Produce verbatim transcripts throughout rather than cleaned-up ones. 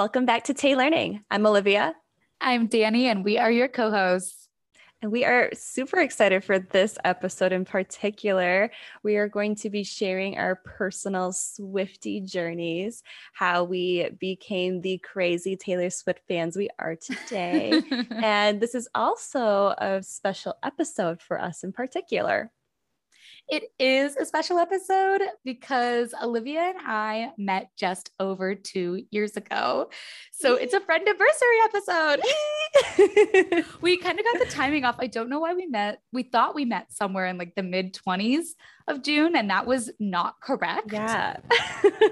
Welcome back to Tay Learning. I'm Olivia. I'm Dani, and we are your co-hosts. And we are super excited for this episode in particular. We are going to be sharing our personal Swiftie journeys, how we became the crazy Taylor Swift fans we are today. And this is also a special episode for us in particular. It is a special episode because Olivia and I met just over two years ago. So it's a friendiversary episode. We kind of got the timing off. I don't know why we met. We thought we met somewhere in like the mid twenties of June, and that was not correct. Yeah.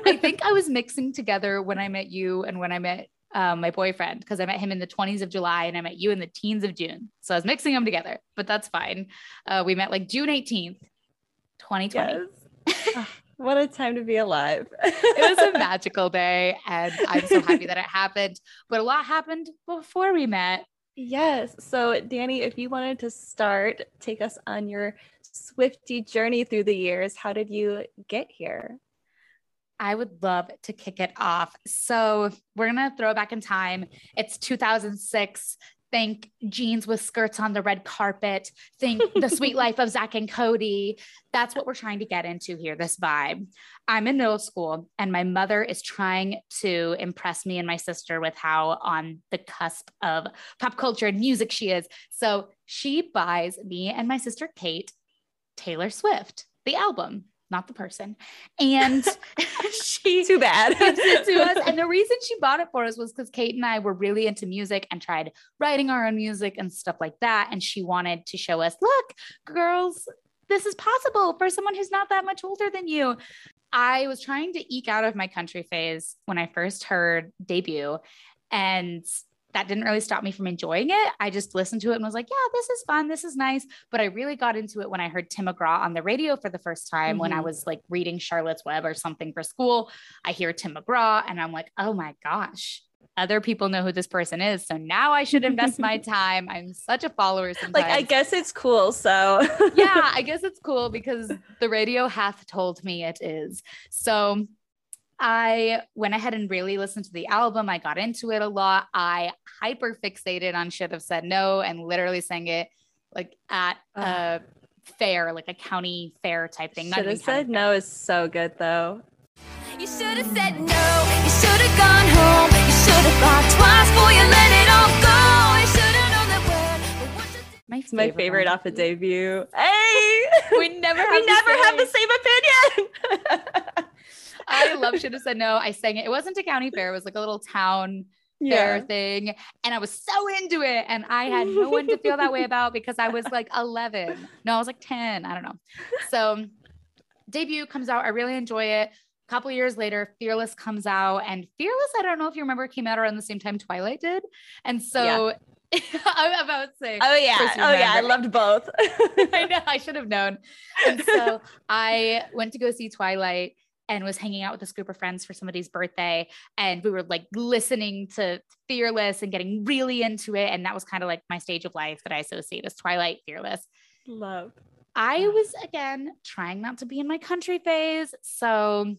I think I was mixing together when I met you and when I met um, my boyfriend, because I met him in the twenties of July and I met you in the teens of June. So I was mixing them together, but that's fine. Uh, we met like June eighteenth. twenty twenty. Yes. Oh, what a time to be alive. It was a magical day, and I'm so happy that it happened, but a lot happened before we met. Yes. So Dani, if you wanted to start, take us on your Swiftie journey through the years. How did you get here? I would love to kick it off. So we're going to throw back in time. It's two thousand six. Think jeans with skirts on the red carpet. Think the sweet life of Zach and Cody. That's what we're trying to get into here, this vibe. I'm in middle school, and my mother is trying to impress me and my sister with how on the cusp of pop culture and music she is. So she buys me and my sister Kate Taylor Swift, the album, not the person. And she too bad gives it to us. And the reason she bought it for us was because Kate and I were really into music and tried writing our own music and stuff like that. And she wanted to show us, look, girls, this is possible for someone who's not that much older than you. I was trying to eke out of my country phase when I first heard Debut, and that didn't really stop me from enjoying it. I just listened to it and was like, yeah, this is fun. This is nice. But I really got into it when I heard Tim McGraw on the radio for the first time. Mm-hmm. When I was like reading Charlotte's Web or something for school, I hear Tim McGraw and I'm like, oh my gosh, other people know who this person is. So now I should invest my time. I'm such a follower sometimes. Like, I guess it's cool. So yeah, I guess it's cool because the radio hath told me it is. So I went ahead and really listened to the album. I got into it a lot. I hyper fixated on Should Have Said No and literally sang it like at uh, a fair, like a county fair type thing. Should Have Said No is so good though. You should have said no. You should have gone home. You should have thought twice before you let it all go. You should have known that word. But just... My favorite, my favorite off a Debut. Hey, we never, have we never have the same opinion. I love Should Have Said No. I sang it. It wasn't a county fair. It was like a little town fair yeah. thing. And I was so into it. And I had no one to feel that way about because I was like eleven. No, I was like ten. I don't know. So Debut comes out. I really enjoy it. A couple years later, Fearless comes out. And Fearless, I don't know if you remember, came out around the same time Twilight did. And so yeah. I'm about to say, oh yeah, oh yeah, I loved both. I know. I should have known. And so I went to go see Twilight and was hanging out with this group of friends for somebody's birthday. And we were like listening to Fearless and getting really into it. And that was kind of like my stage of life that I associate as Twilight, Fearless. Love. I was, again, trying not to be in my country phase. So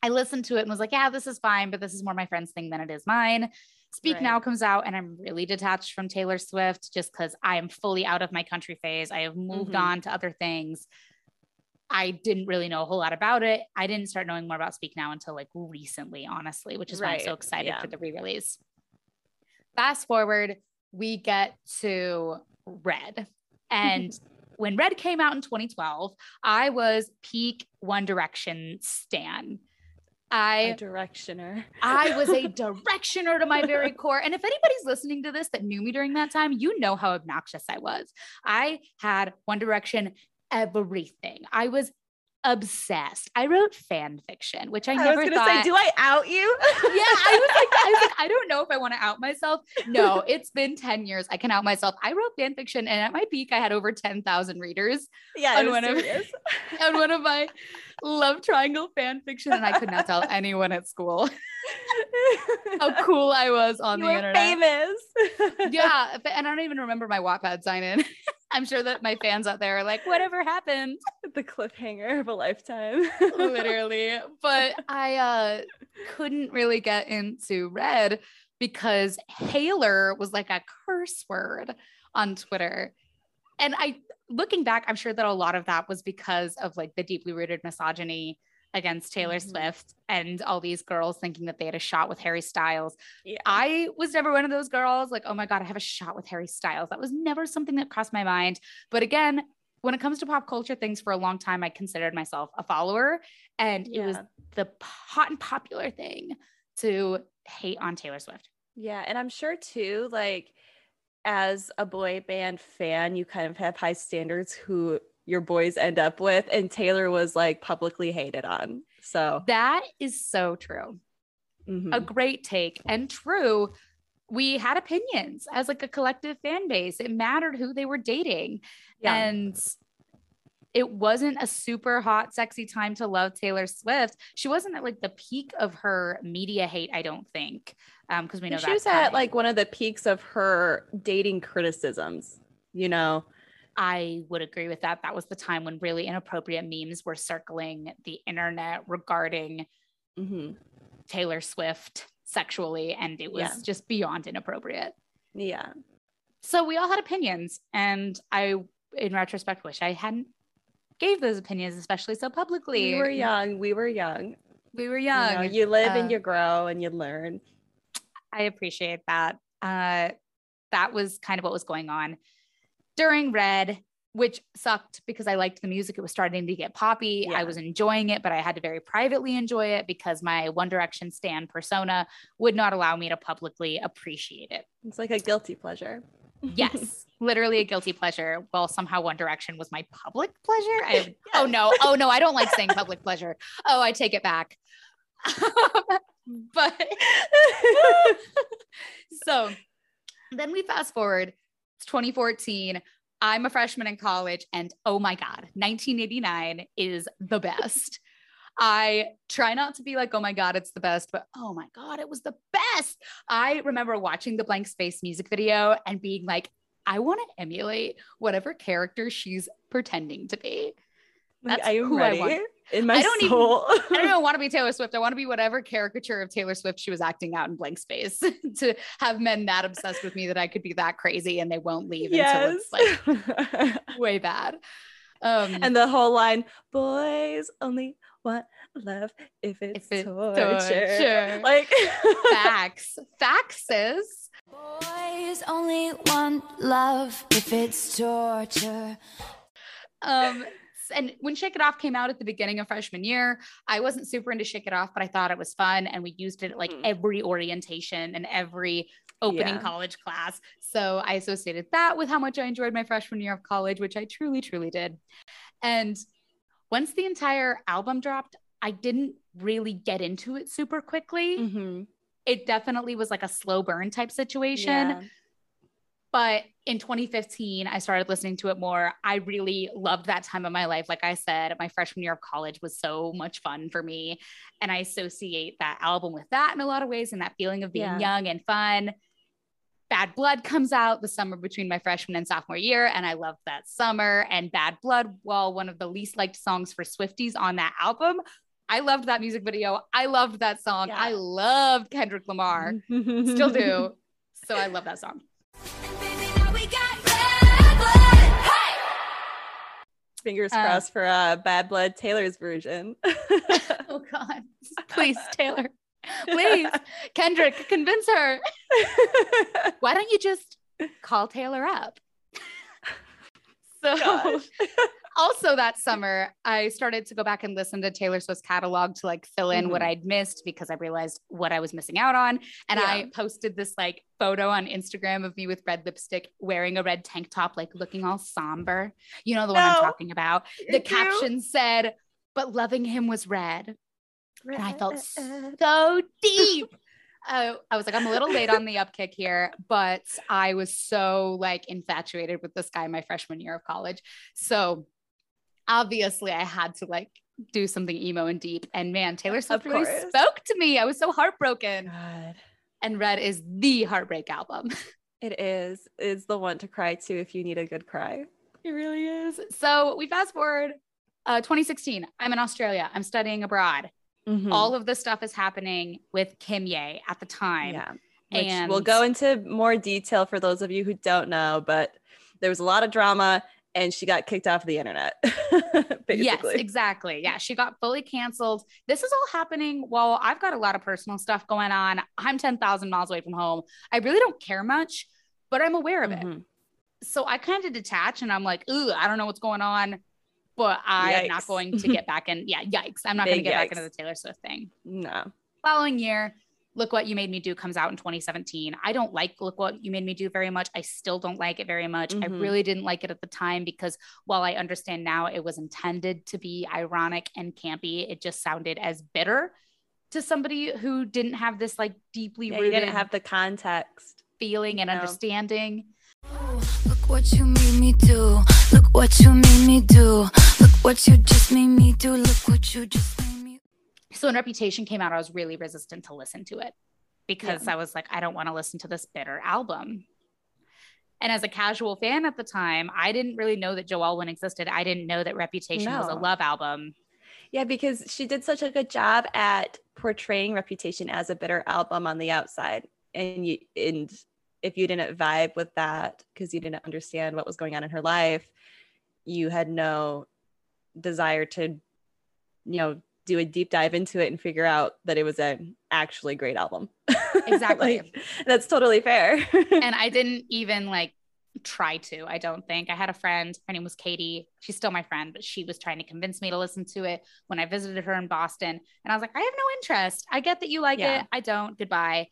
I listened to it and was like, yeah, this is fine, but this is more my friend's thing than it is mine. Speak right. Now comes out, and I'm really detached from Taylor Swift just because I am fully out of my country phase. I have moved mm-hmm. on to other things. I didn't really know a whole lot about it. I didn't start knowing more about Speak Now until like recently, honestly, which is right. why I'm so excited yeah. for the re-release. Fast forward, we get to Red. And when Red came out in twenty twelve, I was peak One Direction stan. I, a directioner. I was a directioner to my very core. And if anybody's listening to this that knew me during that time, you know how obnoxious I was. I had One Direction everything. I was obsessed. I wrote fan fiction, which I never I was thought. Say, do I out you? yeah, I was, like, I was like, I don't know if I want to out myself. No, it's been ten years. I can out myself. I wrote fan fiction, and at my peak, I had over ten thousand readers. Yeah, on one, of, on one of my love triangle fan fiction, and I could not tell anyone at school how cool I was on you the internet. Famous. yeah, but, and I don't even remember my Wattpad sign-in. I'm sure that my fans out there are like, whatever happened? The cliffhanger of a lifetime. Literally. But I, uh, couldn't really get into Red because Haylor was like a curse word on Twitter. And I, looking back, I'm sure that a lot of that was because of like the deeply rooted misogyny against Taylor mm-hmm. Swift and all these girls thinking that they had a shot with Harry Styles. Yeah. I was never one of those girls like, oh my God, I have a shot with Harry Styles. That was never something that crossed my mind. But again, when it comes to pop culture things, for a long time, I considered myself a follower, and yeah. it was the hot and popular thing to hate on Taylor Swift. Yeah. And I'm sure too, like as a boy band fan, you kind of have high standards who your boys end up with, and Taylor was like publicly hated on. So that is so true. Mm-hmm. A great take and true. We had opinions as like a collective fan base. It mattered who they were dating. Yeah. And it wasn't a super hot, sexy time to love Taylor Swift. She wasn't at like the peak of her media hate, I don't think. Um, cause we know that she was time. At like one of the peaks of her dating criticisms, you know? I would agree with that. That was the time when really inappropriate memes were circling the internet regarding mm-hmm. Taylor Swift sexually, and it was yeah. just beyond inappropriate. Yeah. So we all had opinions, and I, in retrospect, wish I hadn't gave those opinions, especially so publicly. We were young. We were young. We were young. You know, you live uh, and you grow and you learn. I appreciate that. Uh, that was kind of what was going on during Red, which sucked because I liked the music. It was starting to get poppy. Yeah. I was enjoying it, but I had to very privately enjoy it because my One Direction stan persona would not allow me to publicly appreciate it. It's like a guilty pleasure. Yes, literally a guilty pleasure. Well, somehow One Direction was my public pleasure. I, yes. Oh no, oh no, I don't like saying public pleasure. Oh, I take it back. But so then we fast forward, it's twenty fourteen. I'm a freshman in college, and oh my God, nineteen eighty-nine is the best. I try not to be like, oh my God, it's the best, but oh my God, it was the best. I remember watching the Blank Space music video and being like, I want to emulate whatever character she's pretending to be. That's like, I am who ready I want. In my I don't soul. Even, I don't even want to be Taylor Swift. I want to be whatever caricature of Taylor Swift she was acting out in Blank Space. To have men that obsessed with me that I could be that crazy and they won't leave yes. until it's like way bad. Um, and the whole line, boys only want love if it's, if it's torture. torture. Like facts, facts is. Boys only want love if it's torture. Um. And when Shake It Off came out at the beginning of freshman year, I wasn't super into Shake It Off, but I thought it was fun. And we used it at like mm. every orientation and every opening yeah. college class. So I associated that with how much I enjoyed my freshman year of college, which I truly, truly did. And once the entire album dropped, I didn't really get into it super quickly. Mm-hmm. It definitely was like a slow burn type situation. Yeah. But in twenty fifteen, I started listening to it more. I really loved that time of my life. Like I said, my freshman year of college was so much fun for me. And I associate that album with that in a lot of ways, and that feeling of being yeah. young and fun. Bad Blood comes out the summer between my freshman and sophomore year, and I loved that summer. And Bad Blood, while one of the least liked songs for Swifties on that album, I loved that music video. I loved that song. Yeah. I loved Kendrick Lamar. Still do. So I love that song. Fingers um, crossed for uh, Bad Blood, Taylor's version. Oh God, please, Taylor, please, Kendrick, convince her. Why don't you just call Taylor up? So also that summer, I started to go back and listen to Taylor Swift's catalog to like fill in mm-hmm. what I'd missed, because I realized what I was missing out on. And yeah. I posted this like photo on Instagram of me with red lipstick, wearing a red tank top, like looking all somber. You know, the no. one I'm talking about. The you caption do? said, but loving him was red. red. And I felt so deep. Uh, I was like, I'm a little late on the upkick here, but I was so like infatuated with this guy my freshman year of college. So obviously I had to like do something emo and deep, and man, Taylor Swift really spoke to me. I was so heartbroken. God. And Red is the heartbreak album. It is. It's the one to cry to if you need a good cry. It really is. So we fast forward uh, twenty sixteen. I'm in Australia. I'm studying abroad. Mm-hmm. All of this stuff is happening with Kimye at the time. Yeah. Which and we'll go into more detail for those of you who don't know, but there was a lot of drama and she got kicked off the internet. Basically. Yes, exactly. Yeah. She got fully canceled. This is all happening while I've got a lot of personal stuff going on. I'm ten thousand miles away from home. I really don't care much, but I'm aware of mm-hmm. it. So I kind of detach and I'm like, ooh, I don't know what's going on, but I'm yikes. not going to get back in. Yeah. Yikes. I'm not going to get yikes. back into the Taylor Swift thing. No. Following year, Look What You Made Me Do comes out in twenty seventeen. I don't like Look What You Made Me Do very much. I still don't like it very much. Mm-hmm. I really didn't like it at the time because while I understand now it was intended to be ironic and campy, it just sounded as bitter to somebody who didn't have this like deeply yeah, rooted. You didn't have the context. Feeling and know. understanding. Oh, look what you made me do. Look what you made me do. Look what you just made me do. Look what you just made me do. So when Reputation came out, I was really resistant to listen to it because yeah. I was like, I don't want to listen to this bitter album. And as a casual fan at the time, I didn't really know that Jo Alwyn existed. I didn't know that Reputation no. was a love album. Yeah, because she did such a good job at portraying Reputation as a bitter album on the outside. And, you, and if you didn't vibe with that because you didn't understand what was going on in her life, you had no desire to, you know, do a deep dive into it and figure out that it was an actually great album. Exactly. Like, that's totally fair. And I didn't even like try to, I don't think. I had a friend, her name was Katie. She's still my friend, but she was trying to convince me to listen to it when I visited her in Boston. And I was like, I have no interest. I get that you like yeah. it. I don't. Goodbye.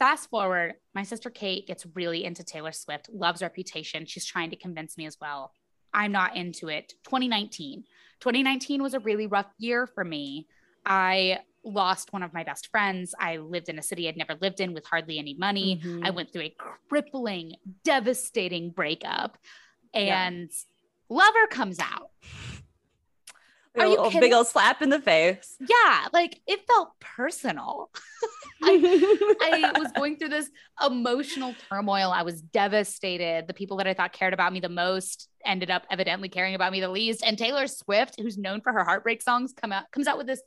Fast forward. My sister Kate gets really into Taylor Swift, loves Reputation. She's trying to convince me as well. I'm not into it. twenty nineteen. twenty nineteen was a really rough year for me. I lost one of my best friends. I lived in a city I'd never lived in with hardly any money. Mm-hmm. I went through a crippling, devastating breakup. And yeah. Lover comes out. Are you kidding? Big old slap in the face. Yeah, like it felt personal. I, I was going through this emotional turmoil. I was devastated. The people that I thought cared about me the most ended up evidently caring about me the least. And Taylor Swift, who's known for her heartbreak songs, come out comes out with this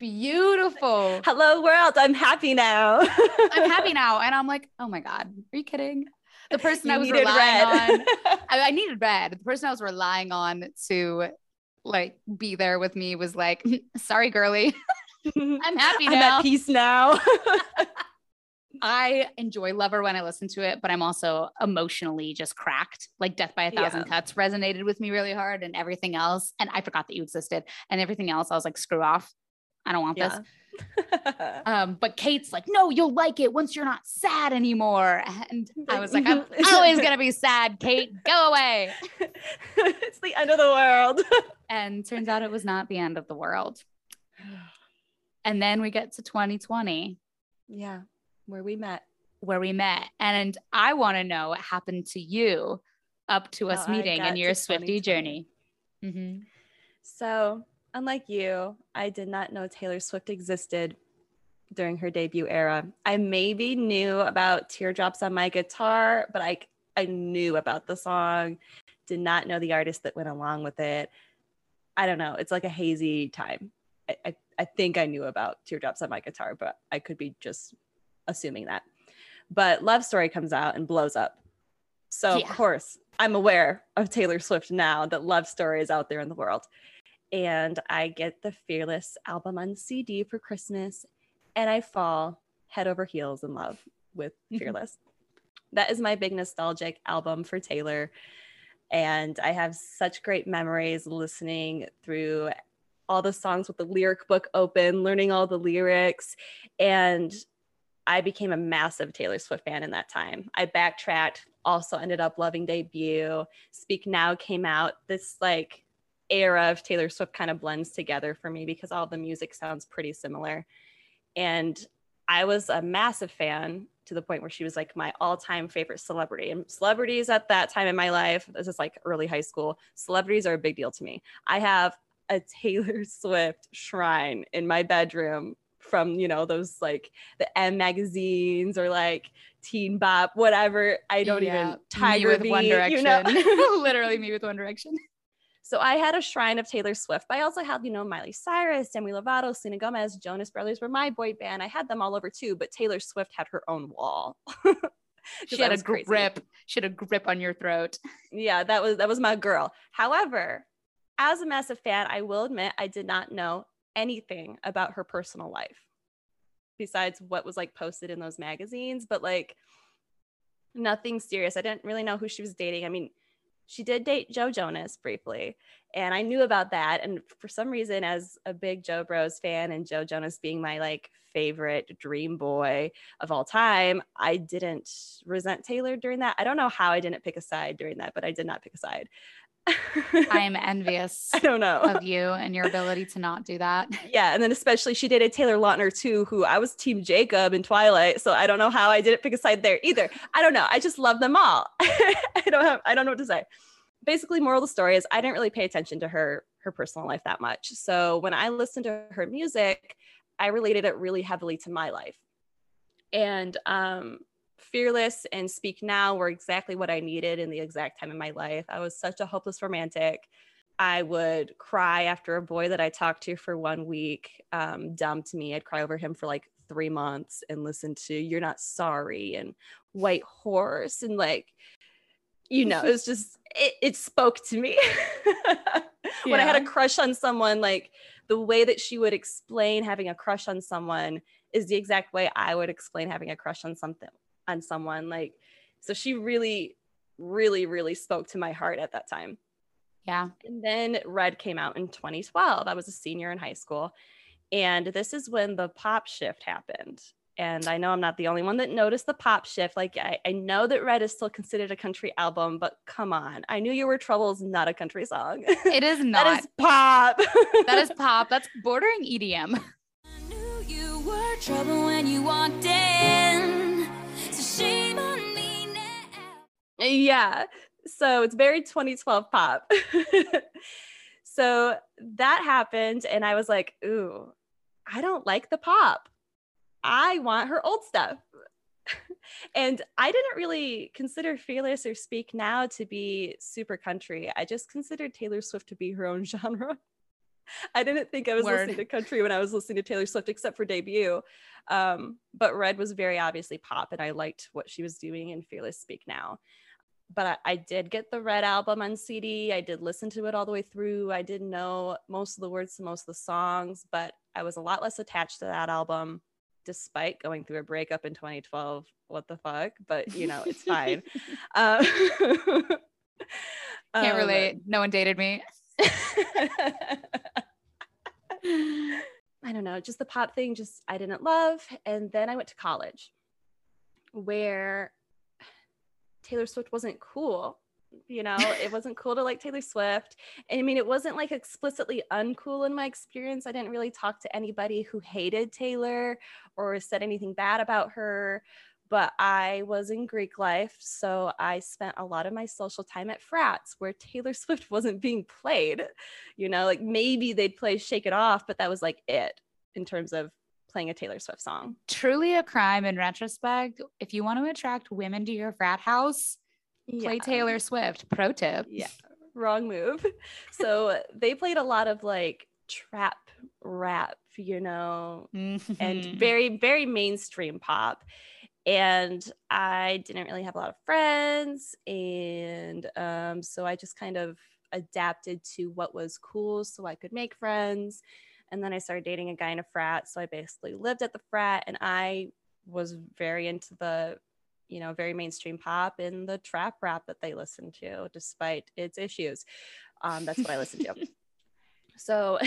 beautiful "Hello World, I'm happy now." I'm happy now, and I'm like, oh my God, are you kidding? The person you I was relying Red. on, I, I needed Red. The person I was relying on to. like be there with me was like, sorry, girly. I'm happy now. I'm at peace now. I enjoy Lover when I listen to it, but I'm also emotionally just cracked. Like Death by a Thousand yeah. Cuts resonated with me really hard and everything else. And I forgot that you existed and everything else. I was like, screw off. I don't want yeah. this. um, but Kate's like, no, you'll like it once you're not sad anymore. And I was like, I'm always going to be sad, Kate. Go away. It's the end of the world. And turns out it was not the end of the world. And then we get to twenty twenty. Yeah. Where we met. Where we met. And I want to know what happened to you up to us oh, meeting in your Swiftie journey. Mm-hmm. So unlike you, I did not know Taylor Swift existed during her debut era. I maybe knew about Teardrops on My Guitar, but I, I knew about the song. Did not know the artist that went along with it. I don't know. It's like a hazy time. I, I, I think I knew about Teardrops on My Guitar, but I could be just assuming that. But Love Story comes out and blows up. So yeah. of course, I'm aware of Taylor Swift now that Love Story is out there in the world. And I get the Fearless album on C D for Christmas and I fall head over heels in love with Fearless. That is my big nostalgic album for Taylor. And I have such great memories listening through all the songs with the lyric book open, learning all the lyrics. And I became a massive Taylor Swift fan in that time. I backtracked, also ended up loving Debut. Speak Now came out. This like era of Taylor Swift kind of blends together for me because all the music sounds pretty similar. And I was a massive fan to the point where she was like my all-time favorite celebrity. And celebrities at that time in my life, this is like early high school, celebrities are a big deal to me. I have a Taylor Swift shrine in my bedroom from, you know, those like the M magazines or like Teen Bop, whatever. I don't yeah. even, Tiger me with One Direction. You know? Literally me with One Direction. So I had a shrine of Taylor Swift, but I also had, you know, Miley Cyrus, Demi Lovato, Selena Gomez, Jonas Brothers were my boy band. I had them all over too, but Taylor Swift had her own wall. She had a grip. Crazy. She had a grip on your throat. Yeah, that was that was my girl. However, as a massive fan, I will admit I did not know anything about her personal life besides what was like posted in those magazines, but like nothing serious. I didn't really know who she was dating. I mean, she did date Joe Jonas briefly, and I knew about that. And for some reason, as a big Joe Bros fan and Joe Jonas being my like favorite dream boy of all time, I didn't resent Taylor during that. I don't know how I didn't pick a side during that, but I did not pick a side. I am envious I don't know. of you and your ability to not do that. Yeah. And then especially she dated Taylor Lautner too, who I was team Jacob in Twilight. So I don't know how I didn't pick a side there either. I don't know. I just love them all. I don't have, I don't know what to say. Basically, moral of the story is I didn't really pay attention to her, her personal life that much. So when I listened to her music, I related it really heavily to my life. And, um, Fearless and Speak Now were exactly what I needed in the exact time in my life. I was such a hopeless romantic. I would cry after a boy that I talked to for one week um, dumped me. I'd cry over him for like three months and listen to You're Not Sorry and White Horse. And like, you know, it was just, it, it spoke to me. When yeah. I had a crush on someone, like the way that she would explain having a crush on someone is the exact way I would explain having a crush on something. on someone like, so she really, really, really spoke to my heart at that time. Yeah. And then Red came out in twenty twelve. I was a senior in high school. And this is when the pop shift happened. And I know I'm not the only one that noticed the pop shift. Like I, I know that Red is still considered a country album, but come on. I Knew You Were Trouble is not a country song. It is not. That is pop. That is pop. That's bordering E D M. I knew you were trouble when you walked in. Shame on me now. Yeah. So it's very twenty twelve pop. So that happened. And I was like, ooh, I don't like the pop. I want her old stuff. And I didn't really consider Fearless or Speak Now to be super country. I just considered Taylor Swift to be her own genre. I didn't think I was Word. listening to country when I was listening to Taylor Swift, except for Debut. Um, but Red was very obviously pop, and I liked what she was doing in Fearless, Speak Now. But I, I did get the Red album on C D. I did listen to it all the way through. I didn't know most of the words to most of the songs, but I was a lot less attached to that album, despite going through a breakup in twenty twelve. What the fuck? But, you know, it's fine. Um, Can't relate. Um, no one dated me. I don't know, just the pop thing, just I didn't love. And then I went to college where Taylor Swift wasn't cool. You know, it wasn't cool to like Taylor Swift. And I mean, it wasn't like explicitly uncool in my experience. I didn't really talk to anybody who hated Taylor or said anything bad about her. But I was in Greek life, so I spent a lot of my social time at frats where Taylor Swift wasn't being played. You know, like maybe they'd play Shake It Off, but that was like it in terms of playing a Taylor Swift song. Truly a crime in retrospect. If you want to attract women to your frat house, play yeah. Taylor Swift. Pro tip. Yeah, wrong move. So they played a lot of like trap rap, you know, mm-hmm. and very, very mainstream pop. And I didn't really have a lot of friends. And um, so I just kind of adapted to what was cool so I could make friends. And then I started dating a guy in a frat. So I basically lived at the frat, and I was very into the, you know, very mainstream pop and the trap rap that they listened to, despite its issues. Um, that's what I listened to. So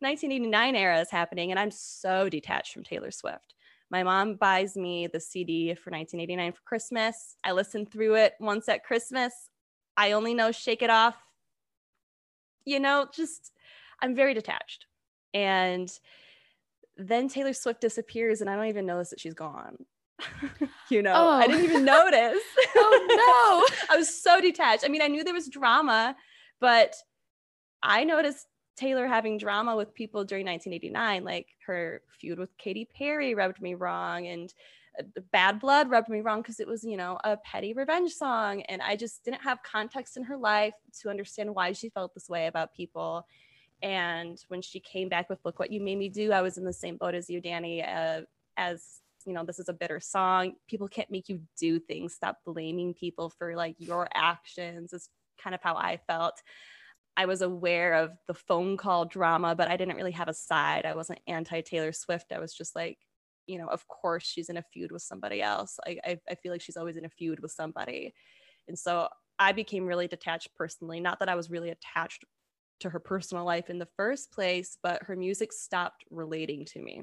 nineteen eighty-nine era is happening, and I'm so detached from Taylor Swift. My mom buys me the C D for nineteen eighty-nine for Christmas. I listen through it once at Christmas. I only know Shake It Off. You know, just, I'm very detached. And then Taylor Swift disappears, and I don't even notice that she's gone. You know, oh. I didn't even notice. Oh, no. I was so detached. I mean, I knew there was drama, but I noticed Taylor having drama with people during nineteen eighty-nine, like her feud with Katy Perry rubbed me wrong, and Bad Blood rubbed me wrong because it was, you know, a petty revenge song. And I just didn't have context in her life to understand why she felt this way about people. And when she came back with Look What You Made Me Do, I was in the same boat as you, Dani, uh, as, you know, this is a bitter song. People can't make you do things. Stop blaming people for like your actions. It's kind of how I felt. I was aware of the phone call drama, but I didn't really have a side. I wasn't anti-Taylor Swift. I was just like, you know, of course she's in a feud with somebody else. I, I, I feel like she's always in a feud with somebody. And so I became really detached personally. Not that I was really attached to her personal life in the first place, but her music stopped relating to me.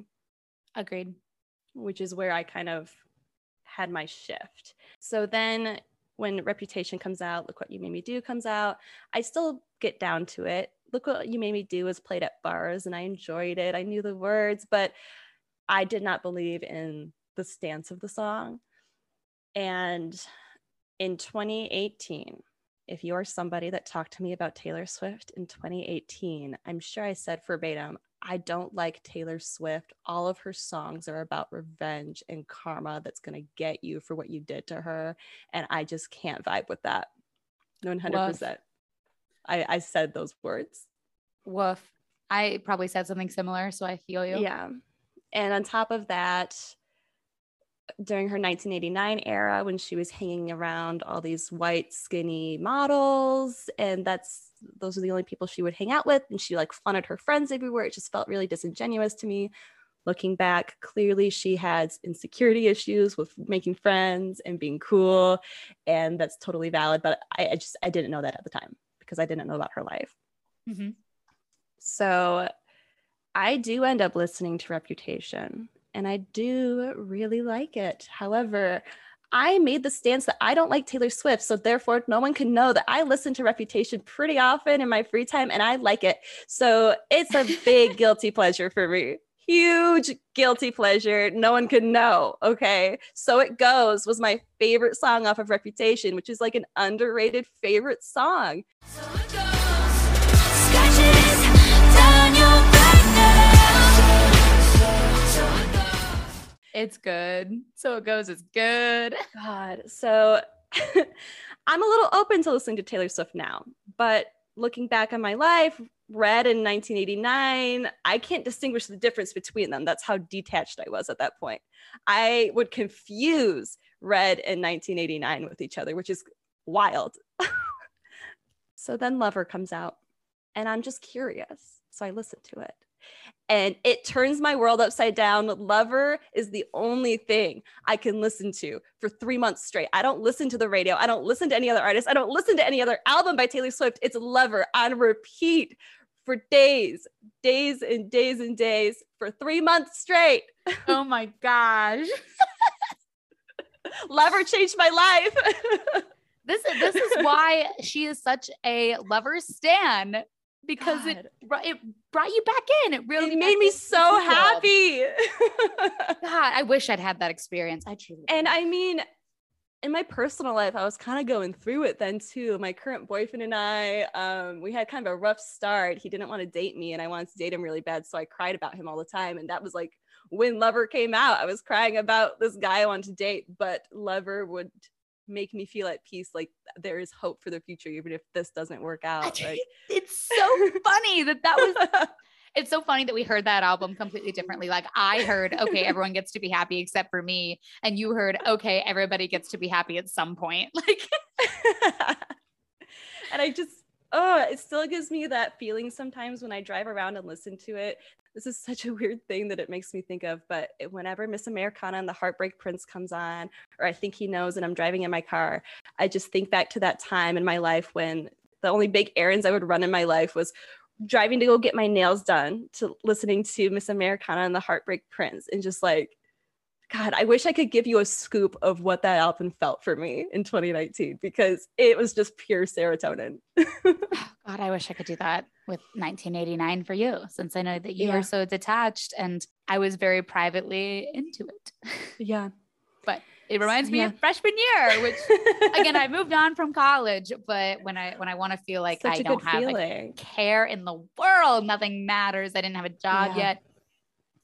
Agreed. Which is where I kind of had my shift. So then when Reputation comes out, Look What You Made Me Do comes out, I still get down to it. Look What You Made Me Do was played at bars and I enjoyed it. I knew the words, but I did not believe in the stance of the song. And in twenty eighteen, if you're somebody that talked to me about Taylor Swift in twenty eighteen, I'm sure I said verbatim, I don't like Taylor Swift. All of her songs are about revenge and karma that's going to get you for what you did to her. And I just can't vibe with that. one hundred percent. I, I said those words. Woof. I probably said something similar, so I feel you. Yeah. And on top of that, during her nineteen eighty-nine era, when she was hanging around all these white skinny models, and that's those are the only people she would hang out with, and she like flaunted her friends everywhere. It just felt really disingenuous to me. Looking back, clearly she had insecurity issues with making friends and being cool, and that's totally valid, but I, I just I didn't know that at the time because I didn't know about her life. Mm-hmm. So I do end up listening to Reputation, and I do really like it. However, I made the stance that I don't like Taylor Swift, so therefore no one can know that I listen to Reputation pretty often in my free time, and I like it. So it's a big guilty pleasure for me. Huge guilty pleasure. No one can know. Okay. So It Goes was my favorite song off of Reputation, which is like an underrated favorite song. So it goes. It's good. So It Goes is good. God. So I'm a little open to listening to Taylor Swift now, but looking back on my life, Red in nineteen eighty-nine, I can't distinguish the difference between them. That's how detached I was at that point. I would confuse Red and nineteen eighty-nine with each other, which is wild. So then Lover comes out, and I'm just curious. So I listen to it. And it turns my world upside down. Lover is the only thing I can listen to for three months straight. I don't listen to the radio. I don't listen to any other artist. I don't listen to any other album by Taylor Swift. It's Lover on repeat for days, days and days and days for three months straight. Oh my gosh. Lover changed my life. This is, this is why she is such a Lover stan. Because God. it it brought you back in. It really it made me so happy. God, I wish I'd had that experience. I truly. And I mean, in my personal life, I was kind of going through it then too. My current boyfriend and I, um, we had kind of a rough start. He didn't want to date me, and I wanted to date him really bad, so I cried about him all the time. And that was like when Lover came out. I was crying about this guy I wanted to date, but Lover would make me feel at peace, like there is hope for the future even if this doesn't work out. Like it's so funny that that was it's so funny that we heard that album completely differently. Like I heard, okay, everyone gets to be happy except for me, and you heard, okay, everybody gets to be happy at some point, like and I just oh it still gives me that feeling sometimes when I drive around and listen to it. This is such a weird thing that it makes me think of, but whenever Miss Americana and the Heartbreak Prince comes on, or I Think He Knows and I'm driving in my car, I just think back to that time in my life when the only big errands I would run in my life was driving to go get my nails done to listening to Miss Americana and the Heartbreak Prince, and just like, God, I wish I could give you a scoop of what that album felt for me in twenty nineteen, because it was just pure serotonin. God, I wish I could do that with nineteen eighty-nine for you, since I know that you yeah. are so detached and I was very privately into it. Yeah. But it reminds me yeah. of freshman year, which again, I moved on from college, but when I, when I want to feel like Such I don't have a care in the world, nothing matters. I didn't have a job yeah. yet.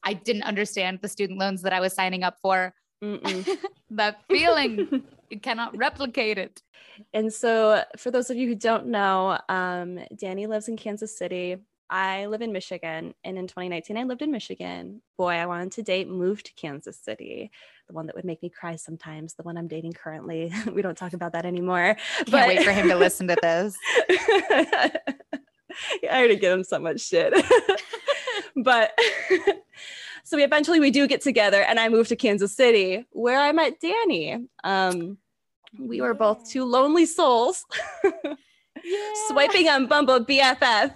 I didn't understand the student loans that I was signing up for. That feeling, you cannot replicate it. And so for those of you who don't know, um, Dani lives in Kansas City. I live in Michigan. And in twenty nineteen, I lived in Michigan. Boy, I wanted to date, moved to Kansas City. The one that would make me cry sometimes, the one I'm dating currently. We don't talk about that anymore. Can't but- wait for him to listen to this. I already give him so much shit. But so we eventually we do get together and I moved to Kansas City where I met Dani. Um, we were both two lonely souls. Yeah. Swiping on Bumble B F F.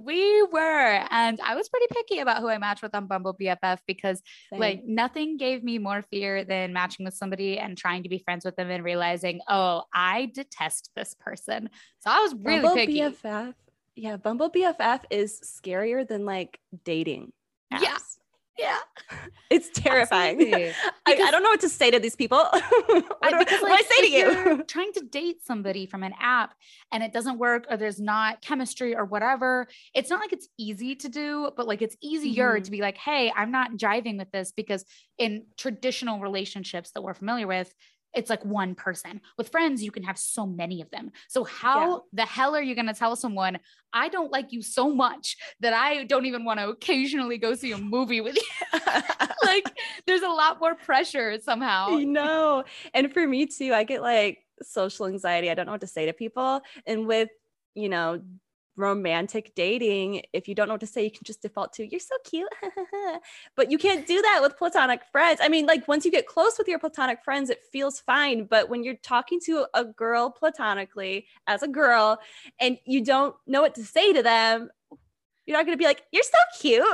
We were, and I was pretty picky about who I matched with on Bumble B F F because Same. like nothing gave me more fear than matching with somebody and trying to be friends with them and realizing, oh, I detest this person. So I was really Bumble picky. B F F. Yeah, Bumble B F F is scarier than like dating apps. Yeah. Yeah. It's terrifying. I, I don't know what to say to these people. what I, because, like, what I say to you? Trying to date somebody from an app and it doesn't work or there's not chemistry or whatever. It's not like it's easy to do, but like it's easier mm-hmm. to be like, hey, I'm not jiving with this, because in traditional relationships that we're familiar with, it's like one person. With friends, you can have so many of them. So how yeah. the hell are you going to tell someone, I don't like you so much that I don't even want to occasionally go see a movie with you? Like there's a lot more pressure somehow. You know, and for me too, I get like social anxiety. I don't know what to say to people. And with, you know, romantic dating, if you don't know what to say, you can just default to, you're so cute. But you can't do that with platonic friends. I mean, like once you get close with your platonic friends, it feels fine. But when you're talking to a girl platonically as a girl and you don't know what to say to them, you're not going to be like, you're so cute.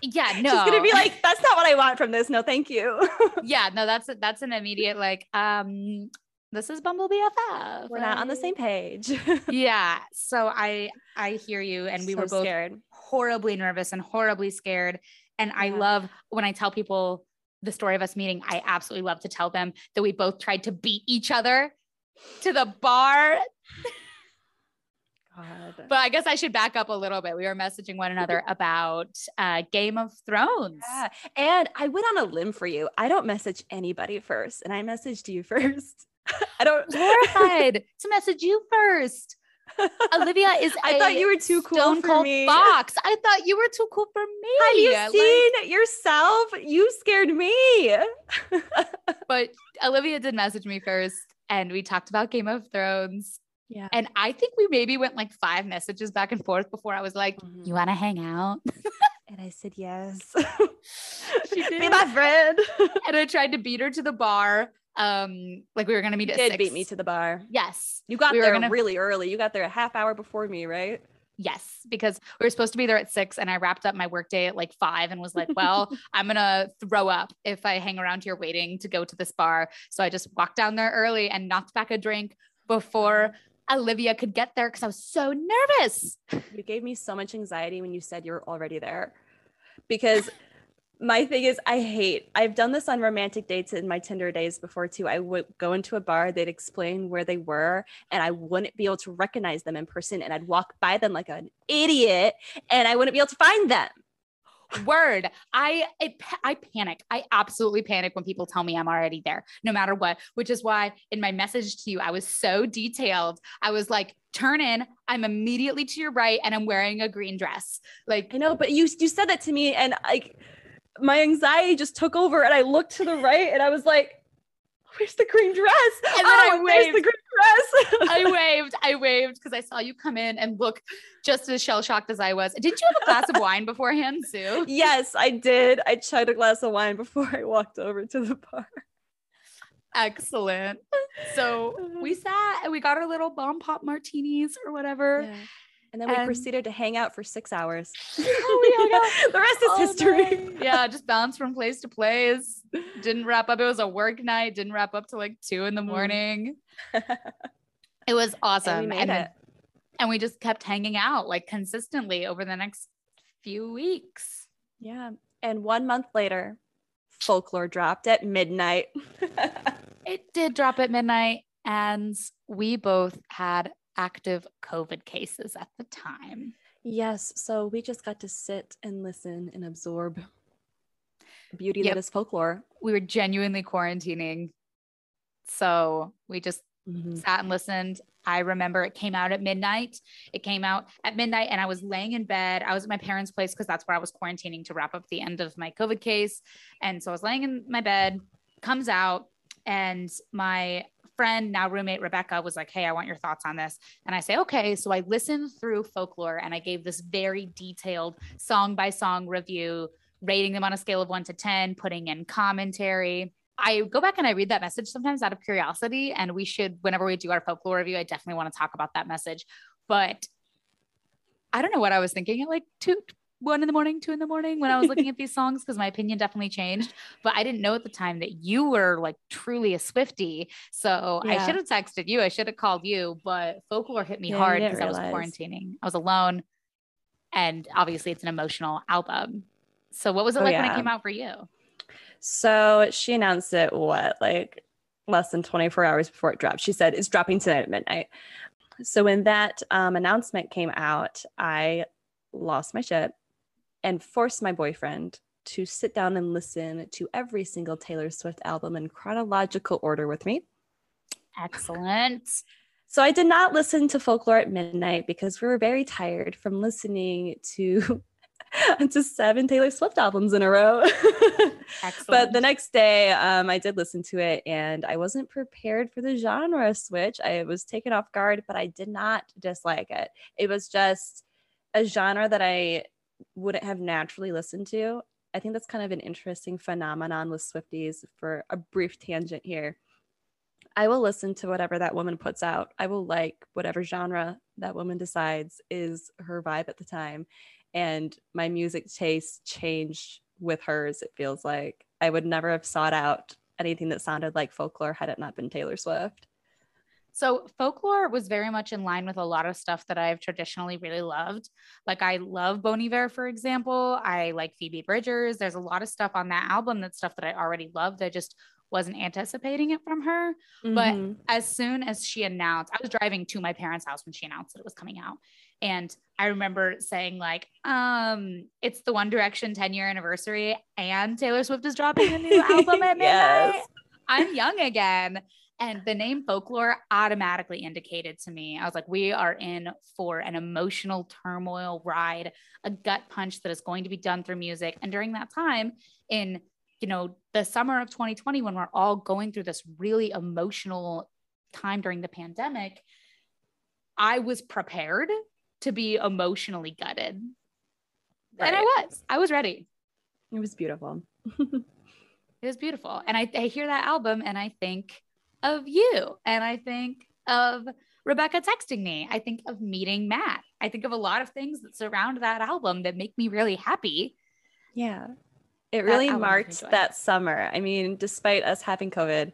Yeah, no. She's going to be like, that's not what I want from this. No, thank you. Yeah, no, that's, that's an immediate like, um, this is Bumble B F F. We're not on the same page. Yeah. So I, I hear you. And we so were both scared. horribly nervous and horribly scared. And yeah. I love when I tell people the story of us meeting, I absolutely love to tell them that we both tried to beat each other to the bar. God. But I guess I should back up a little bit. We were messaging one another about uh, Game of Thrones. Yeah. And I went on a limb for you. I don't message anybody first. And I messaged you first. I don't horrified to message you first. Olivia is I a thought you were too cool stone for cold me. Fox. I thought you were too cool for me. Have you like, seen yourself? You scared me. But Olivia did message me first and we talked about Game of Thrones. Yeah. And I think we maybe went like five messages back and forth before I was like, mm-hmm. you want to hang out? And I said, yes. She did. Be my friend. And I tried to beat her to the bar. Um, like we were going to meet you at did six. beat me to the bar. Yes. You got we there gonna... really early. You got there a half hour before me, right? Yes. Because we were supposed to be there at six and I wrapped up my workday at like five and was like, well, I'm going to throw up if I hang around here waiting to go to this bar. So I just walked down there early and knocked back a drink before Olivia could get there. Cause I was so nervous. You gave me so much anxiety when you said you were already there, because my thing is, I hate, I've done this on romantic dates in my Tinder days before too. I would go into a bar, they'd explain where they were and I wouldn't be able to recognize them in person. And I'd walk by them like an idiot and I wouldn't be able to find them. Word. I, I, I panic. I absolutely panic when people tell me I'm already there, no matter what, which is why in my message to you, I was so detailed. I was like, turn in, I'm immediately to your right. And I'm wearing a green dress. Like, I know, but you, you said that to me and like, my anxiety just took over and I looked to the right and I was like, where's the green dress? And then oh, I where's waved. the green dress? I waved, I waved because I saw you come in and look just as shell-shocked as I was. Did you have a glass of wine beforehand, Sue? Yes, I did. I chugged a glass of wine before I walked over to the bar. Excellent. So we sat and we got our little bomb pop martinis or whatever. Yeah. And then we and proceeded to hang out for six hours. Oh, we hung out. The rest is oh, history. No. Yeah, just bounced from place to place. Didn't wrap up. It was a work night. Didn't wrap up till like two in the morning. It was awesome. And we, made and, it. and we just kept hanging out like consistently over the next few weeks. Yeah. And one month later, Folklore dropped at midnight. It did drop at midnight. And we both had active COVID cases at the time. Yes. So we just got to sit and listen and absorb. Beauty yep. That is Folklore. We were genuinely quarantining. So we just mm-hmm. sat and listened. I remember it came out at midnight. It came out at midnight and I was laying in bed. I was at my parents' place because that's where I was quarantining to wrap up the end of my COVID case. And so I was laying in my bed, comes out, and my friend, now roommate Rebecca, was like, hey, I want your thoughts on this. And I say, okay. So I listened through Folklore and I gave this very detailed song by song review, rating them on a scale of one to ten, putting in commentary. I go back and I read that message sometimes out of curiosity. And we should, whenever we do our Folklore review, I definitely want to talk about that message. But I don't know what I was thinking at like two, one in the morning, two in the morning when I was looking at these songs, because my opinion definitely changed. But I didn't know at the time that you were like truly a Swiftie. So yeah. I should have texted you. I should have called you, but Folklore hit me yeah, hard because I was quarantining. I was alone. And obviously it's an emotional album. So what was it oh, like yeah. when it came out for you? So she announced it, what, like less than twenty-four hours before it dropped. She said, it's dropping tonight at midnight. So when that um, announcement came out, I lost my shit and forced my boyfriend to sit down and listen to every single Taylor Swift album in chronological order with me. Excellent. So I did not listen to Folklore at midnight because we were very tired from listening to... to seven Taylor Swift albums in a row. But the next day um, I did listen to it and I wasn't prepared for the genre switch. I was taken off guard, but I did not dislike it. It was just a genre that I wouldn't have naturally listened to. I think that's kind of an interesting phenomenon with Swifties. For a brief tangent here, I will listen to whatever that woman puts out. I will like whatever genre that woman decides is her vibe at the time. And my music taste changed with hers, it feels like. I would never have sought out anything that sounded like Folklore had it not been Taylor Swift. So Folklore was very much in line with a lot of stuff that I've traditionally really loved. Like I love Bon Iver, for example. I like Phoebe Bridgers. There's a lot of stuff on that album, that's stuff that I already loved. I just wasn't anticipating it from her. Mm-hmm. But as soon as she announced, I was driving to my parents' house when she announced that it was coming out. And I remember saying like, um, it's the One Direction ten year anniversary and Taylor Swift is dropping a new album at midnight. Yes. I'm young again. And the name Folklore automatically indicated to me, I was like, we are in for an emotional turmoil ride, a gut punch that is going to be done through music. And during that time in, you know, the summer of twenty twenty, when we're all going through this really emotional time during the pandemic, I was prepared to be emotionally gutted. Right. And I was, I was ready. It was beautiful. It was beautiful. And I, I hear that album and I think of you. And I think of Rebecca texting me. I think of meeting Matt. I think of a lot of things that surround that album that make me really happy. Yeah. It really marked that summer. I mean, despite us having COVID,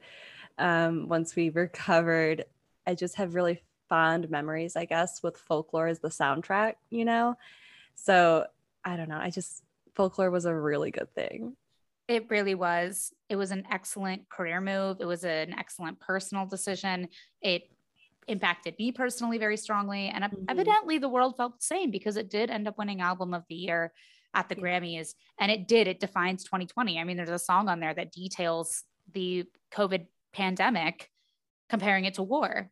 um, once we recovered, I just have really fond memories, I guess, with Folklore as the soundtrack, you know? So I don't know. I just, Folklore was a really good thing. It really was. It was an excellent career move. It was an excellent personal decision. It impacted me personally very strongly. And mm-hmm. evidently the world felt the same, because it did end up winning Album of the Year at the yeah. Grammys. And it did, it defines twenty twenty. I mean, there's a song on there that details the COVID pandemic, comparing it to war.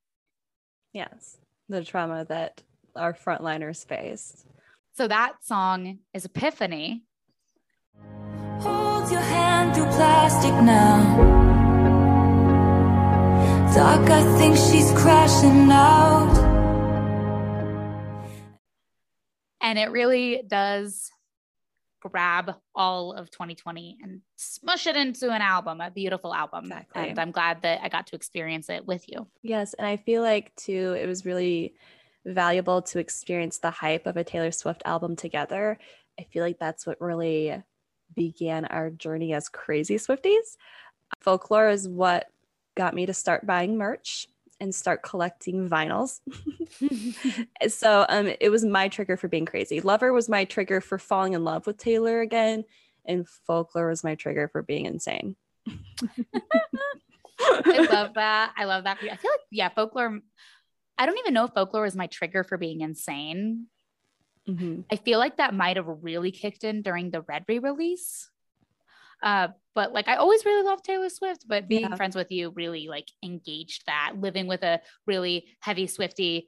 Yes, the trauma that our frontliners faced. So that song is Epiphany. Hold your hand through plastic now. Doc, I think she's crashing out. And it really does grab all of twenty twenty and smush it into an album, a beautiful album. Exactly. And I'm glad that I got to experience it with you. Yes. And I feel like too, it was really valuable to experience the hype of a Taylor Swift album together. I feel like that's what really began our journey as crazy Swifties. Folklore is what got me to start buying merch and start collecting vinyls. So um, it was my trigger for being crazy. Lover was my trigger for falling in love with Taylor again. And Folklore was my trigger for being insane. I love that. I love that. I feel like, yeah, Folklore. I don't even know if Folklore was my trigger for being insane. Mm-hmm. I feel like that might have really kicked in during the Red re-release. Uh, but like, I always really loved Taylor Swift, but being yeah. friends with you really like engaged that. Living with a really heavy Swiftie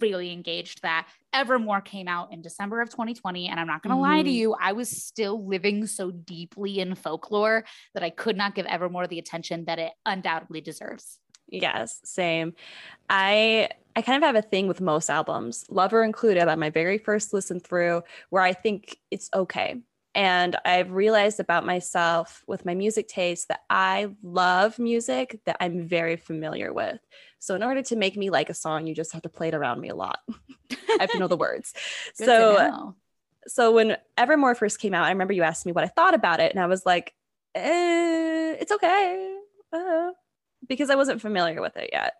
really engaged that. Evermore came out in December of twenty twenty. And I'm not going to mm. lie to you, I was still living so deeply in Folklore that I could not give Evermore the attention that it undoubtedly deserves. Yes, same. I I kind of have a thing with most albums, Lover included, on my very first listen through, where I think it's okay. And I've realized about myself with my music taste that I love music that I'm very familiar with. So in order to make me like a song, you just have to play it around me a lot. I have to know the words. So, so when Evermore first came out, I remember you asked me what I thought about it. And I was like, eh, it's okay. Uh, because I wasn't familiar with it yet.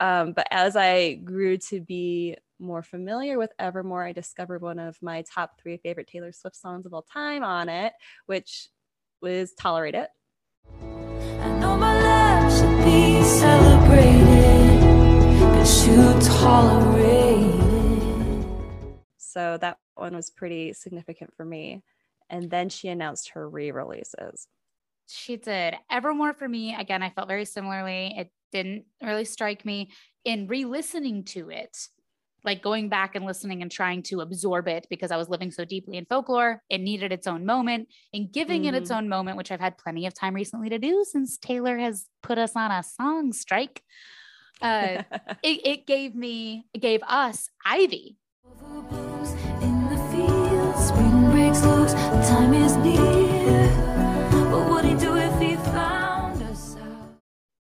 Um, but as I grew to be more familiar with Evermore, I discovered one of my top three favorite Taylor Swift songs of all time on it, which was Tolerate It. I know my love should be celebrated, but you tolerate it. So that one was pretty significant for me. And then she announced her re-releases. She did. Evermore for me, again, I felt very similarly. It didn't really strike me in re-listening to it, like going back and listening and trying to absorb it because I was living so deeply in Folklore. It needed its own moment, and giving mm. it its own moment, which I've had plenty of time recently to do since Taylor has put us on a song strike. Uh, it, it gave me, it gave us Ivy. In the field, spring breaks loose, the time is near.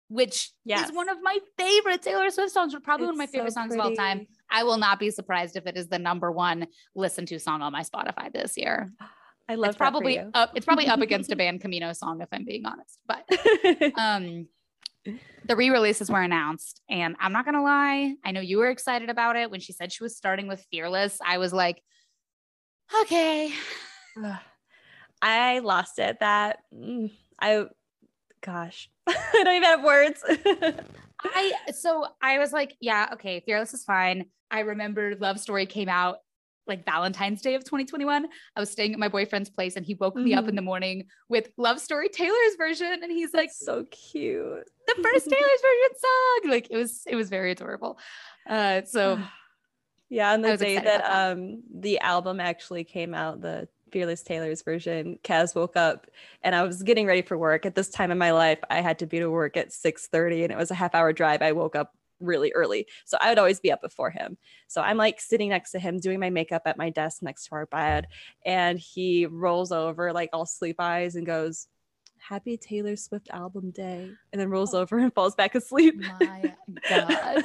Which yes. is one of my favorite Taylor Swift songs, but probably it's one of my favorite so songs pretty. of all time. I will not be surprised if it is the number one listened to song on my Spotify this year. I love it's that probably for you. Up, it's probably up against a Band Camino song, if I'm being honest. But um, the re-releases were announced, and I'm not going to lie, I know you were excited about it. When she said she was starting with Fearless, I was like, okay. I lost it. That, I, gosh. I don't even have words. I so I was like, yeah, okay, Fearless is fine. I remember Love Story came out like Valentine's Day of twenty twenty-one. I was staying at my boyfriend's place and he woke mm-hmm. me up in the morning with Love Story, Taylor's version, and he's like, that's so cute. The first Taylor's version song. Like it was it was very adorable. Uh so yeah, and the day that, that um the album actually came out, the Fearless Taylor's version, Kaz woke up and I was getting ready for work. At this time in my life, I had to be to work at six thirty and it was a half hour drive. I woke up really early. So I would always be up before him. So I'm like sitting next to him doing my makeup at my desk next to our bed. And he rolls over like all sleep eyes and goes, happy Taylor Swift album day. And then rolls oh, over and falls back asleep. My God.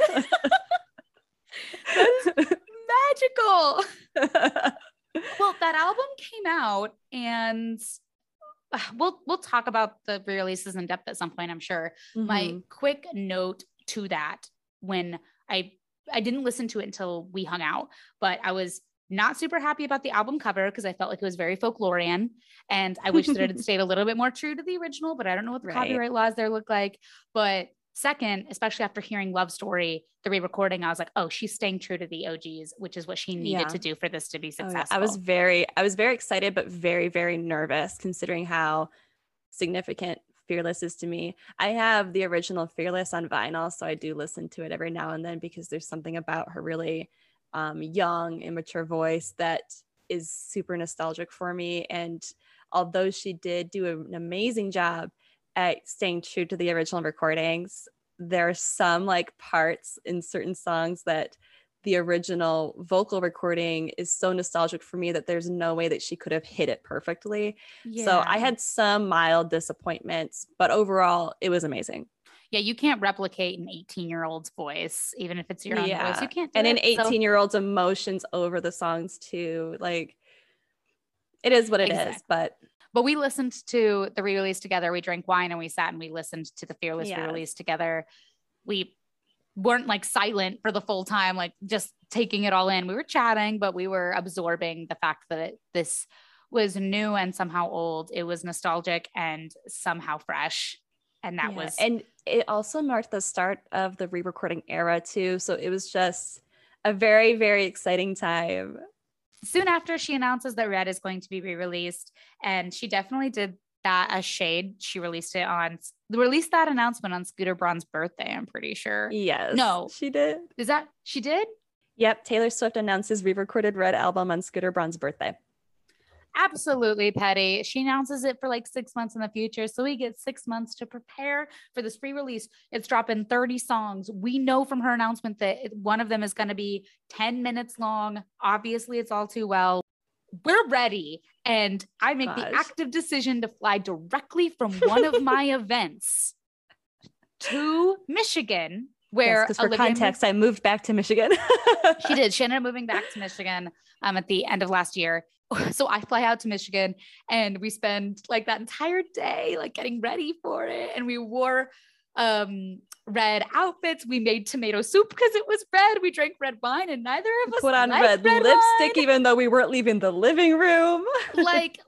That's magical. Well, that album came out, and we'll we'll talk about the re-releases in depth at some point, I'm sure. Mm-hmm. My quick note to that, when I I didn't listen to it until we hung out, but I was not super happy about the album cover because I felt like it was very Folklorian, and I wish that it had stayed a little bit more true to the original, but I don't know what the right. copyright laws there look like. But second, especially after hearing Love Story, the re-recording, I was like, oh, she's staying true to the O Gs, which is what she needed yeah. to do for this to be successful. Oh, yeah. I was very, I was very excited, but very, very nervous considering how significant Fearless is to me. I have the original Fearless on vinyl, so I do listen to it every now and then because there's something about her really um, young, immature voice that is super nostalgic for me. And although she did do an amazing job at staying true to the original recordings, there are some like parts in certain songs that the original vocal recording is so nostalgic for me that there's no way that she could have hit it perfectly. Yeah. So I had some mild disappointments, but overall it was amazing. Yeah, you can't replicate an eighteen-year-old's voice, even if it's your own yeah. voice. You can't do and it, an eighteen-year-old's so- emotions over the songs too. Like it is what it exactly. is, but. But we listened to the re-release together. We drank wine and we sat and we listened to the Fearless yeah. re-release together. We weren't like silent for the full time, like just taking it all in. We were chatting, but we were absorbing the fact that it, this was new and somehow old. It was nostalgic and somehow fresh. And that yeah. was. And it also marked the start of the re-recording era too. So it was just a very, very exciting time. Soon after, she announces that Red is going to be re-released, and she definitely did that as Shade. She released it on released that announcement on Scooter Braun's birthday, I'm pretty sure. Yes. No, she did. Is that she did? Yep. Taylor Swift announces re-recorded Red album on Scooter Braun's birthday. Absolutely petty. She announces it for like six months in the future, so we get six months to prepare for this re-release. It's dropping thirty songs. We know from her announcement that one of them is going to be ten minutes long. Obviously, it's All Too Well. We're ready, and I make Gosh. the active decision to fly directly from one of my events to Michigan, where yes, for Olivia context, moved- I moved back to Michigan. She did. She ended up moving back to Michigan um, at the end of last year. So I fly out to Michigan and we spend like that entire day, like getting ready for it. And we wore um, red outfits. We made tomato soup because it was red. We drank red wine and neither of us put on red, red lipstick, wine. Even though we weren't leaving the living room. Like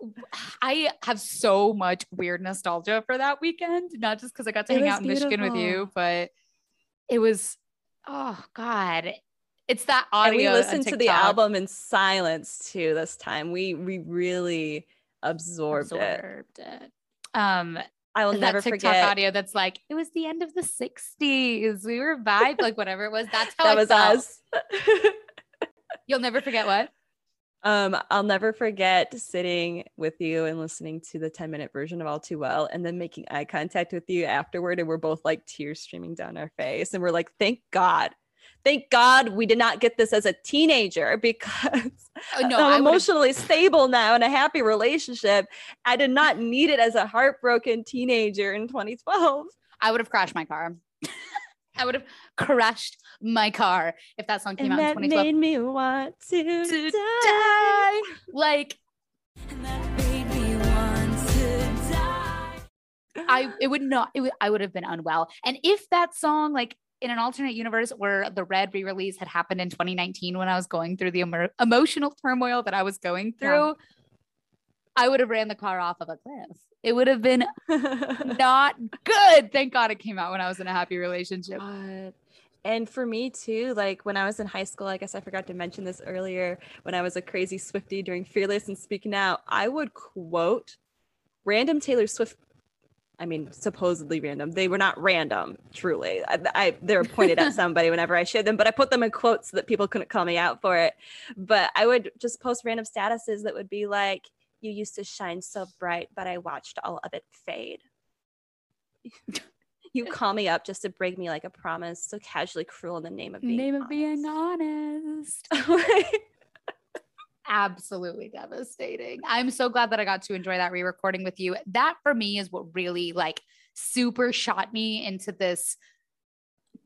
I have so much weird nostalgia for that weekend, not just because I got to it hang out in beautiful. Michigan with you, but it was, oh God. It's that audio. And we listened to the album in silence too this time. We we really absorbed, absorbed it. it. Um, I will never TikTok forget audio that's like it was the end of the sixties. We were vibe like whatever it was. That's how that I was felt. Us. You'll never forget what. Um, I'll never forget sitting with you and listening to the ten minute version of All Too Well and then making eye contact with you afterward, and we're both like tears streaming down our face, and we're like, thank God. Thank God we did not get this as a teenager, because oh, no, I'm emotionally stable now in a happy relationship. I did not need it as a heartbroken teenager in twenty twelve. I would have crashed my car. I would have crashed my car if that song came and out in twenty twelve. That made me want to, to die. die. Like, and that made me want to die. I it would not. It would, I would have been unwell. And if that song, like, in an alternate universe where the Red re-release had happened in twenty nineteen when I was going through the emo- emotional turmoil that I was going through, yeah. I would have ran the car off of a cliff. It would have been not good. Thank God it came out when I was in a happy relationship. God. And for me too, like when I was in high school, I guess I forgot to mention this earlier, when I was a crazy Swiftie during Fearless and Speak Now, I would quote random Taylor Swift. I mean, supposedly random. They were not random, truly. I, I they were pointed at somebody whenever I shared them, but I put them in quotes so that people couldn't call me out for it. But I would just post random statuses that would be like, you used to shine so bright, but I watched all of it fade. You call me up just to break me like a promise, so casually cruel in the name of being name honest. Of being honest. Absolutely devastating. I'm so glad that I got to enjoy that re-recording with you. That for me is what really like super shot me into this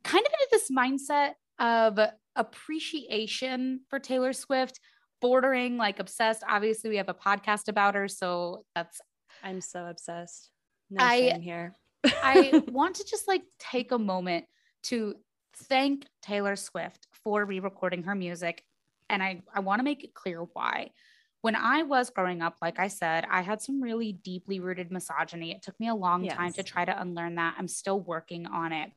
kind of into this mindset of appreciation for Taylor Swift, bordering like obsessed. Obviously we have a podcast about her, so that's I'm so obsessed. No I, shame here. I want to just like take a moment to thank Taylor Swift for re-recording her music. And I, I want to make it clear why. When I was growing up, like I said, I had some really deeply rooted misogyny. It took me a long yes. time to try to unlearn that. I'm still working on it.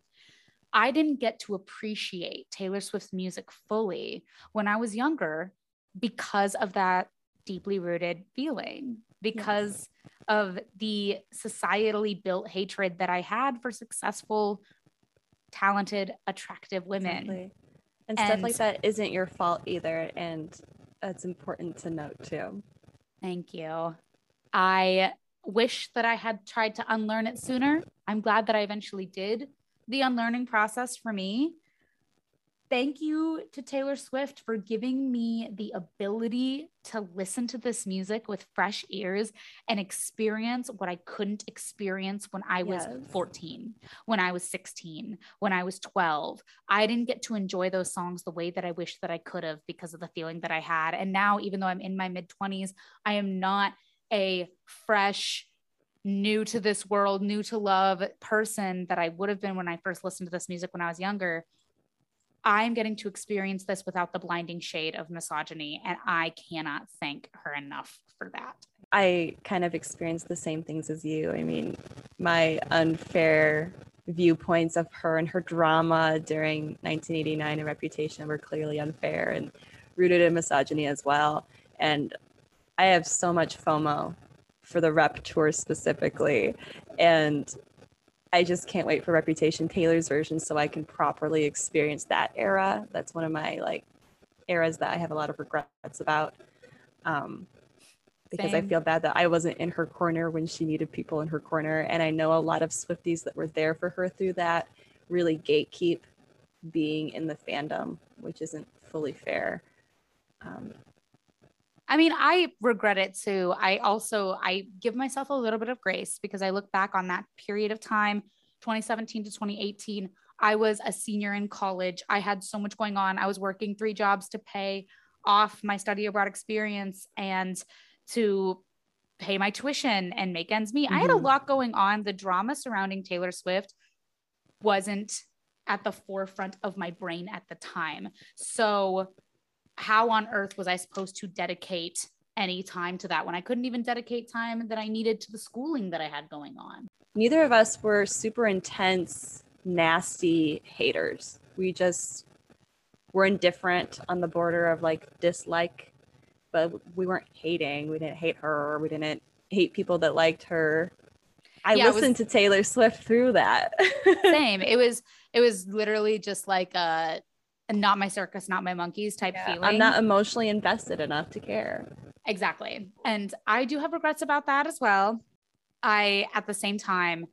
I didn't get to appreciate Taylor Swift's music fully when I was younger because of that deeply rooted feeling, because yes. of the societally built hatred that I had for successful, talented, attractive women. Exactly. And stuff and, like that isn't your fault either. And that's important to note too. Thank you. I wish that I had tried to unlearn it sooner. I'm glad that I eventually did the unlearning process for me. Thank you to Taylor Swift for giving me the ability to listen to this music with fresh ears and experience what I couldn't experience when I was yes. fourteen, when I was sixteen, when I was twelve. I didn't get to enjoy those songs the way that I wish that I could have because of the feeling that I had. And now, even though I'm in my mid-twenties, I am not a fresh, new to this world, new to love person that I would have been when I first listened to this music when I was younger. I'm getting to experience this without the blinding shade of misogyny, and I cannot thank her enough for that. I kind of experienced the same things as you. I mean, my unfair viewpoints of her and her drama during nineteen eighty-nine and Reputation were clearly unfair and rooted in misogyny as well. And I have so much FOMO for the rep tour specifically. And I just can't wait for Reputation, Taylor's version, so I can properly experience that era. That's one of my like eras that I have a lot of regrets about, um, because Same. I feel bad that I wasn't in her corner when she needed people in her corner. And I know a lot of Swifties that were there for her through that really gatekeep being in the fandom, which isn't fully fair. Um, I mean, I regret it too. I also, I give myself a little bit of grace because I look back on that period of time, twenty seventeen to twenty eighteen, I was a senior in college. I had so much going on. I was working three jobs to pay off my study abroad experience and to pay my tuition and make ends meet. Mm-hmm. I had a lot going on. The drama surrounding Taylor Swift wasn't at the forefront of my brain at the time. So how on earth was I supposed to dedicate any time to that when I couldn't even dedicate time that I needed to the schooling that I had going on? Neither of us were super intense, nasty haters. We just were indifferent, on the border of like dislike, but we weren't hating. We didn't hate her. We didn't hate people that liked her. I yeah, listened was, to Taylor Swift through that. Same. It was, it was literally just like a not my circus, not my monkeys type yeah, feeling. I'm not emotionally invested enough to care. Exactly. And I do have regrets about that as well. I, at the same time,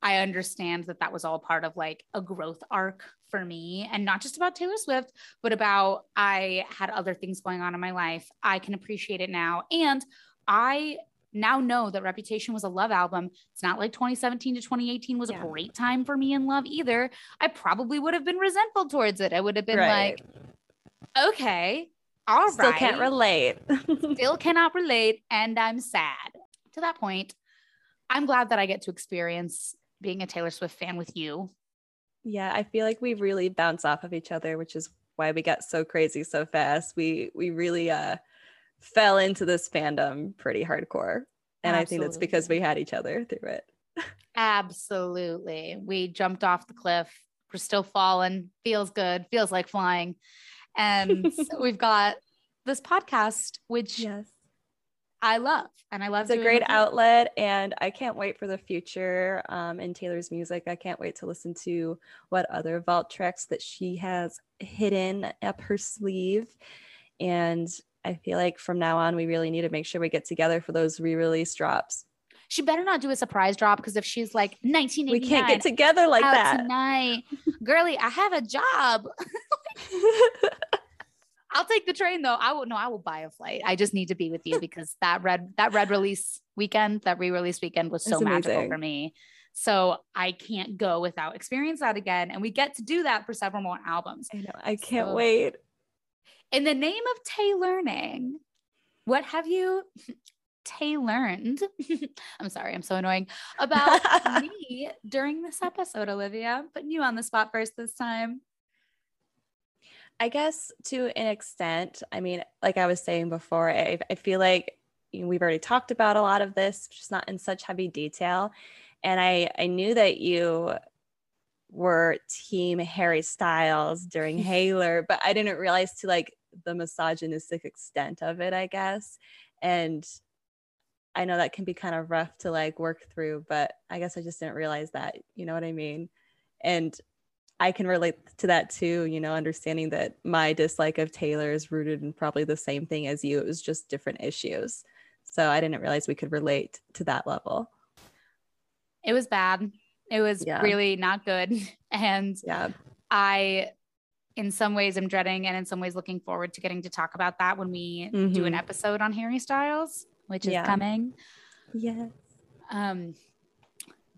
I understand that that was all part of like a growth arc for me, and not just about Taylor Swift, but about I had other things going on in my life. I can appreciate it now. And I now know that Reputation was a love album. It's not like twenty seventeen to twenty eighteen was yeah. a great time for me in love either. I probably would have been resentful towards it. I would have been right. like, okay, all Still right. Still can't relate. Still cannot relate. And I'm sad. To that point, I'm glad that I get to experience being a Taylor Swift fan with you. Yeah, I feel like we really bounce off of each other, which is why we got so crazy so fast. We we really uh, fell into this fandom pretty hardcore. And absolutely. I think that's because we had each other through it. Absolutely. We jumped off the cliff. We're still falling. Feels good. Feels like flying. And we've got this podcast, which yes. I love, and I love it's a great outlet, and I can't wait for the future um, in Taylor's music. I can't wait to listen to what other vault tracks that she has hidden up her sleeve. And I feel like from now on, we really need to make sure we get together for those re-release drops. She better not do a surprise drop, because if she's like nineteen eighty-nine, we can't get together like that tonight, girly. I have a job. I'll take the train though. I will no, I will buy a flight. I just need to be with you, because that red that red release weekend, that re-release weekend was so magical for me. So I can't go without experience that again. And we get to do that for several more albums. I know. I can't so, wait. In the name of Tay Learning, what have you Tay learned? I'm sorry, I'm so annoying about me during this episode, Olivia. Putting you on the spot first this time. I guess to an extent, I mean, like I was saying before, I, I feel like you know, we've already talked about a lot of this, just not in such heavy detail. And I, I knew that you were team Harry Styles during Haylor, but I didn't realize to like the misogynistic extent of it, I guess. And I know that can be kind of rough to like work through, but I guess I just didn't realize that, you know what I mean? And I can relate to that too, you know, understanding that my dislike of Taylor is rooted in probably the same thing as you. It was just different issues. So I didn't realize we could relate to that level. It was bad. It was yeah. really not good. And yeah. I, in some ways I'm dreading, and in some ways looking forward to getting to talk about that when we mm-hmm. do an episode on Harry Styles, which is yeah. coming. Yes. Um,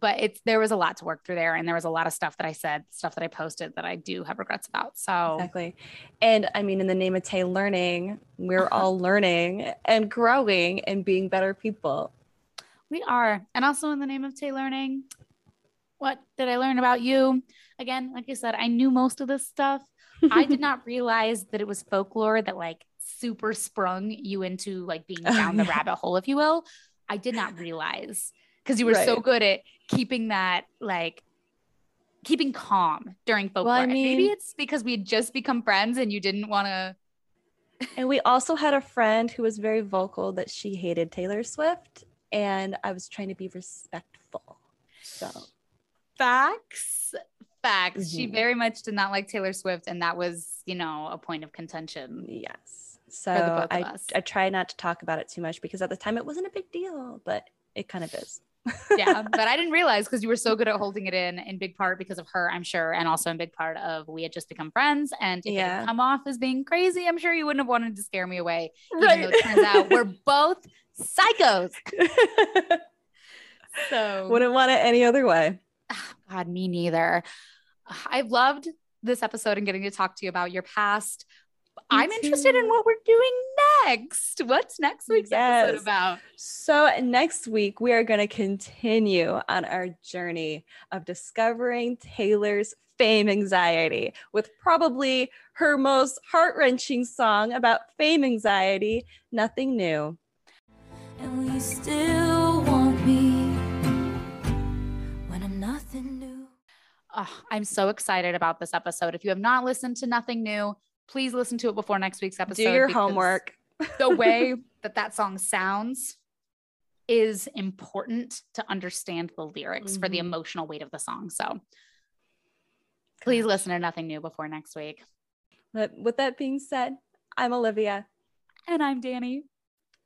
But it's there was a lot to work through there, and there was a lot of stuff that I said, stuff that I posted that I do have regrets about. So exactly, and I mean, in the name of Tay Learning, we're all learning and growing and being better people. We are, and also in the name of Tay Learning, what did I learn about you? Again, like I said, I knew most of this stuff. I did not realize that it was folklore that like super sprung you into like being down the rabbit hole, if you will. I did not realize. Because you were right. so good at keeping that, like, keeping calm during folklore. Well, I mean, maybe it's because we had just become friends and you didn't want to. And we also had a friend who was very vocal that she hated Taylor Swift. and I was trying to be respectful. So facts, facts. Mm-hmm. She very much did not like Taylor Swift, and that was, you know, a point of contention. Yes. So for the both of I, us. I try not to talk about it too much because at the time it wasn't a big deal, but it kind of is. Yeah, but I didn't realize because you were so good at holding it in, in big part because of her, I'm sure, and also in big part of we had just become friends, and if yeah. it had come off as being crazy, I'm sure you wouldn't have wanted to scare me away, right. Even though it turns out we're both psychos. So wouldn't want it any other way. God, me neither. I've loved this episode and getting to talk to you about your past. I'm interested in what we're doing next. What's next week's yes. episode about? So next week, we are going to continue on our journey of discovering Taylor's fame anxiety with probably her most heart-wrenching song about fame anxiety, Nothing New. And will you still want me when I'm nothing new? Oh, I'm so excited about this episode. If you have not listened to Nothing New, please listen to it before next week's episode. Do your homework. The way that that song sounds is important to understand the lyrics mm-hmm. for the emotional weight of the song. So please listen to Nothing New before next week. But with that being said, I'm Olivia. And I'm Dani.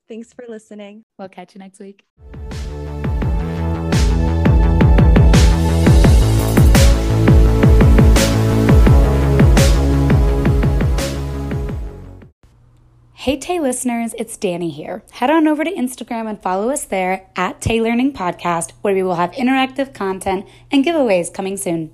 Thanks for listening. We'll catch you next week. Hey Tay listeners, it's Dani here. Head on over to Instagram and follow us there at Tay Learning Podcast, where we will have interactive content and giveaways coming soon.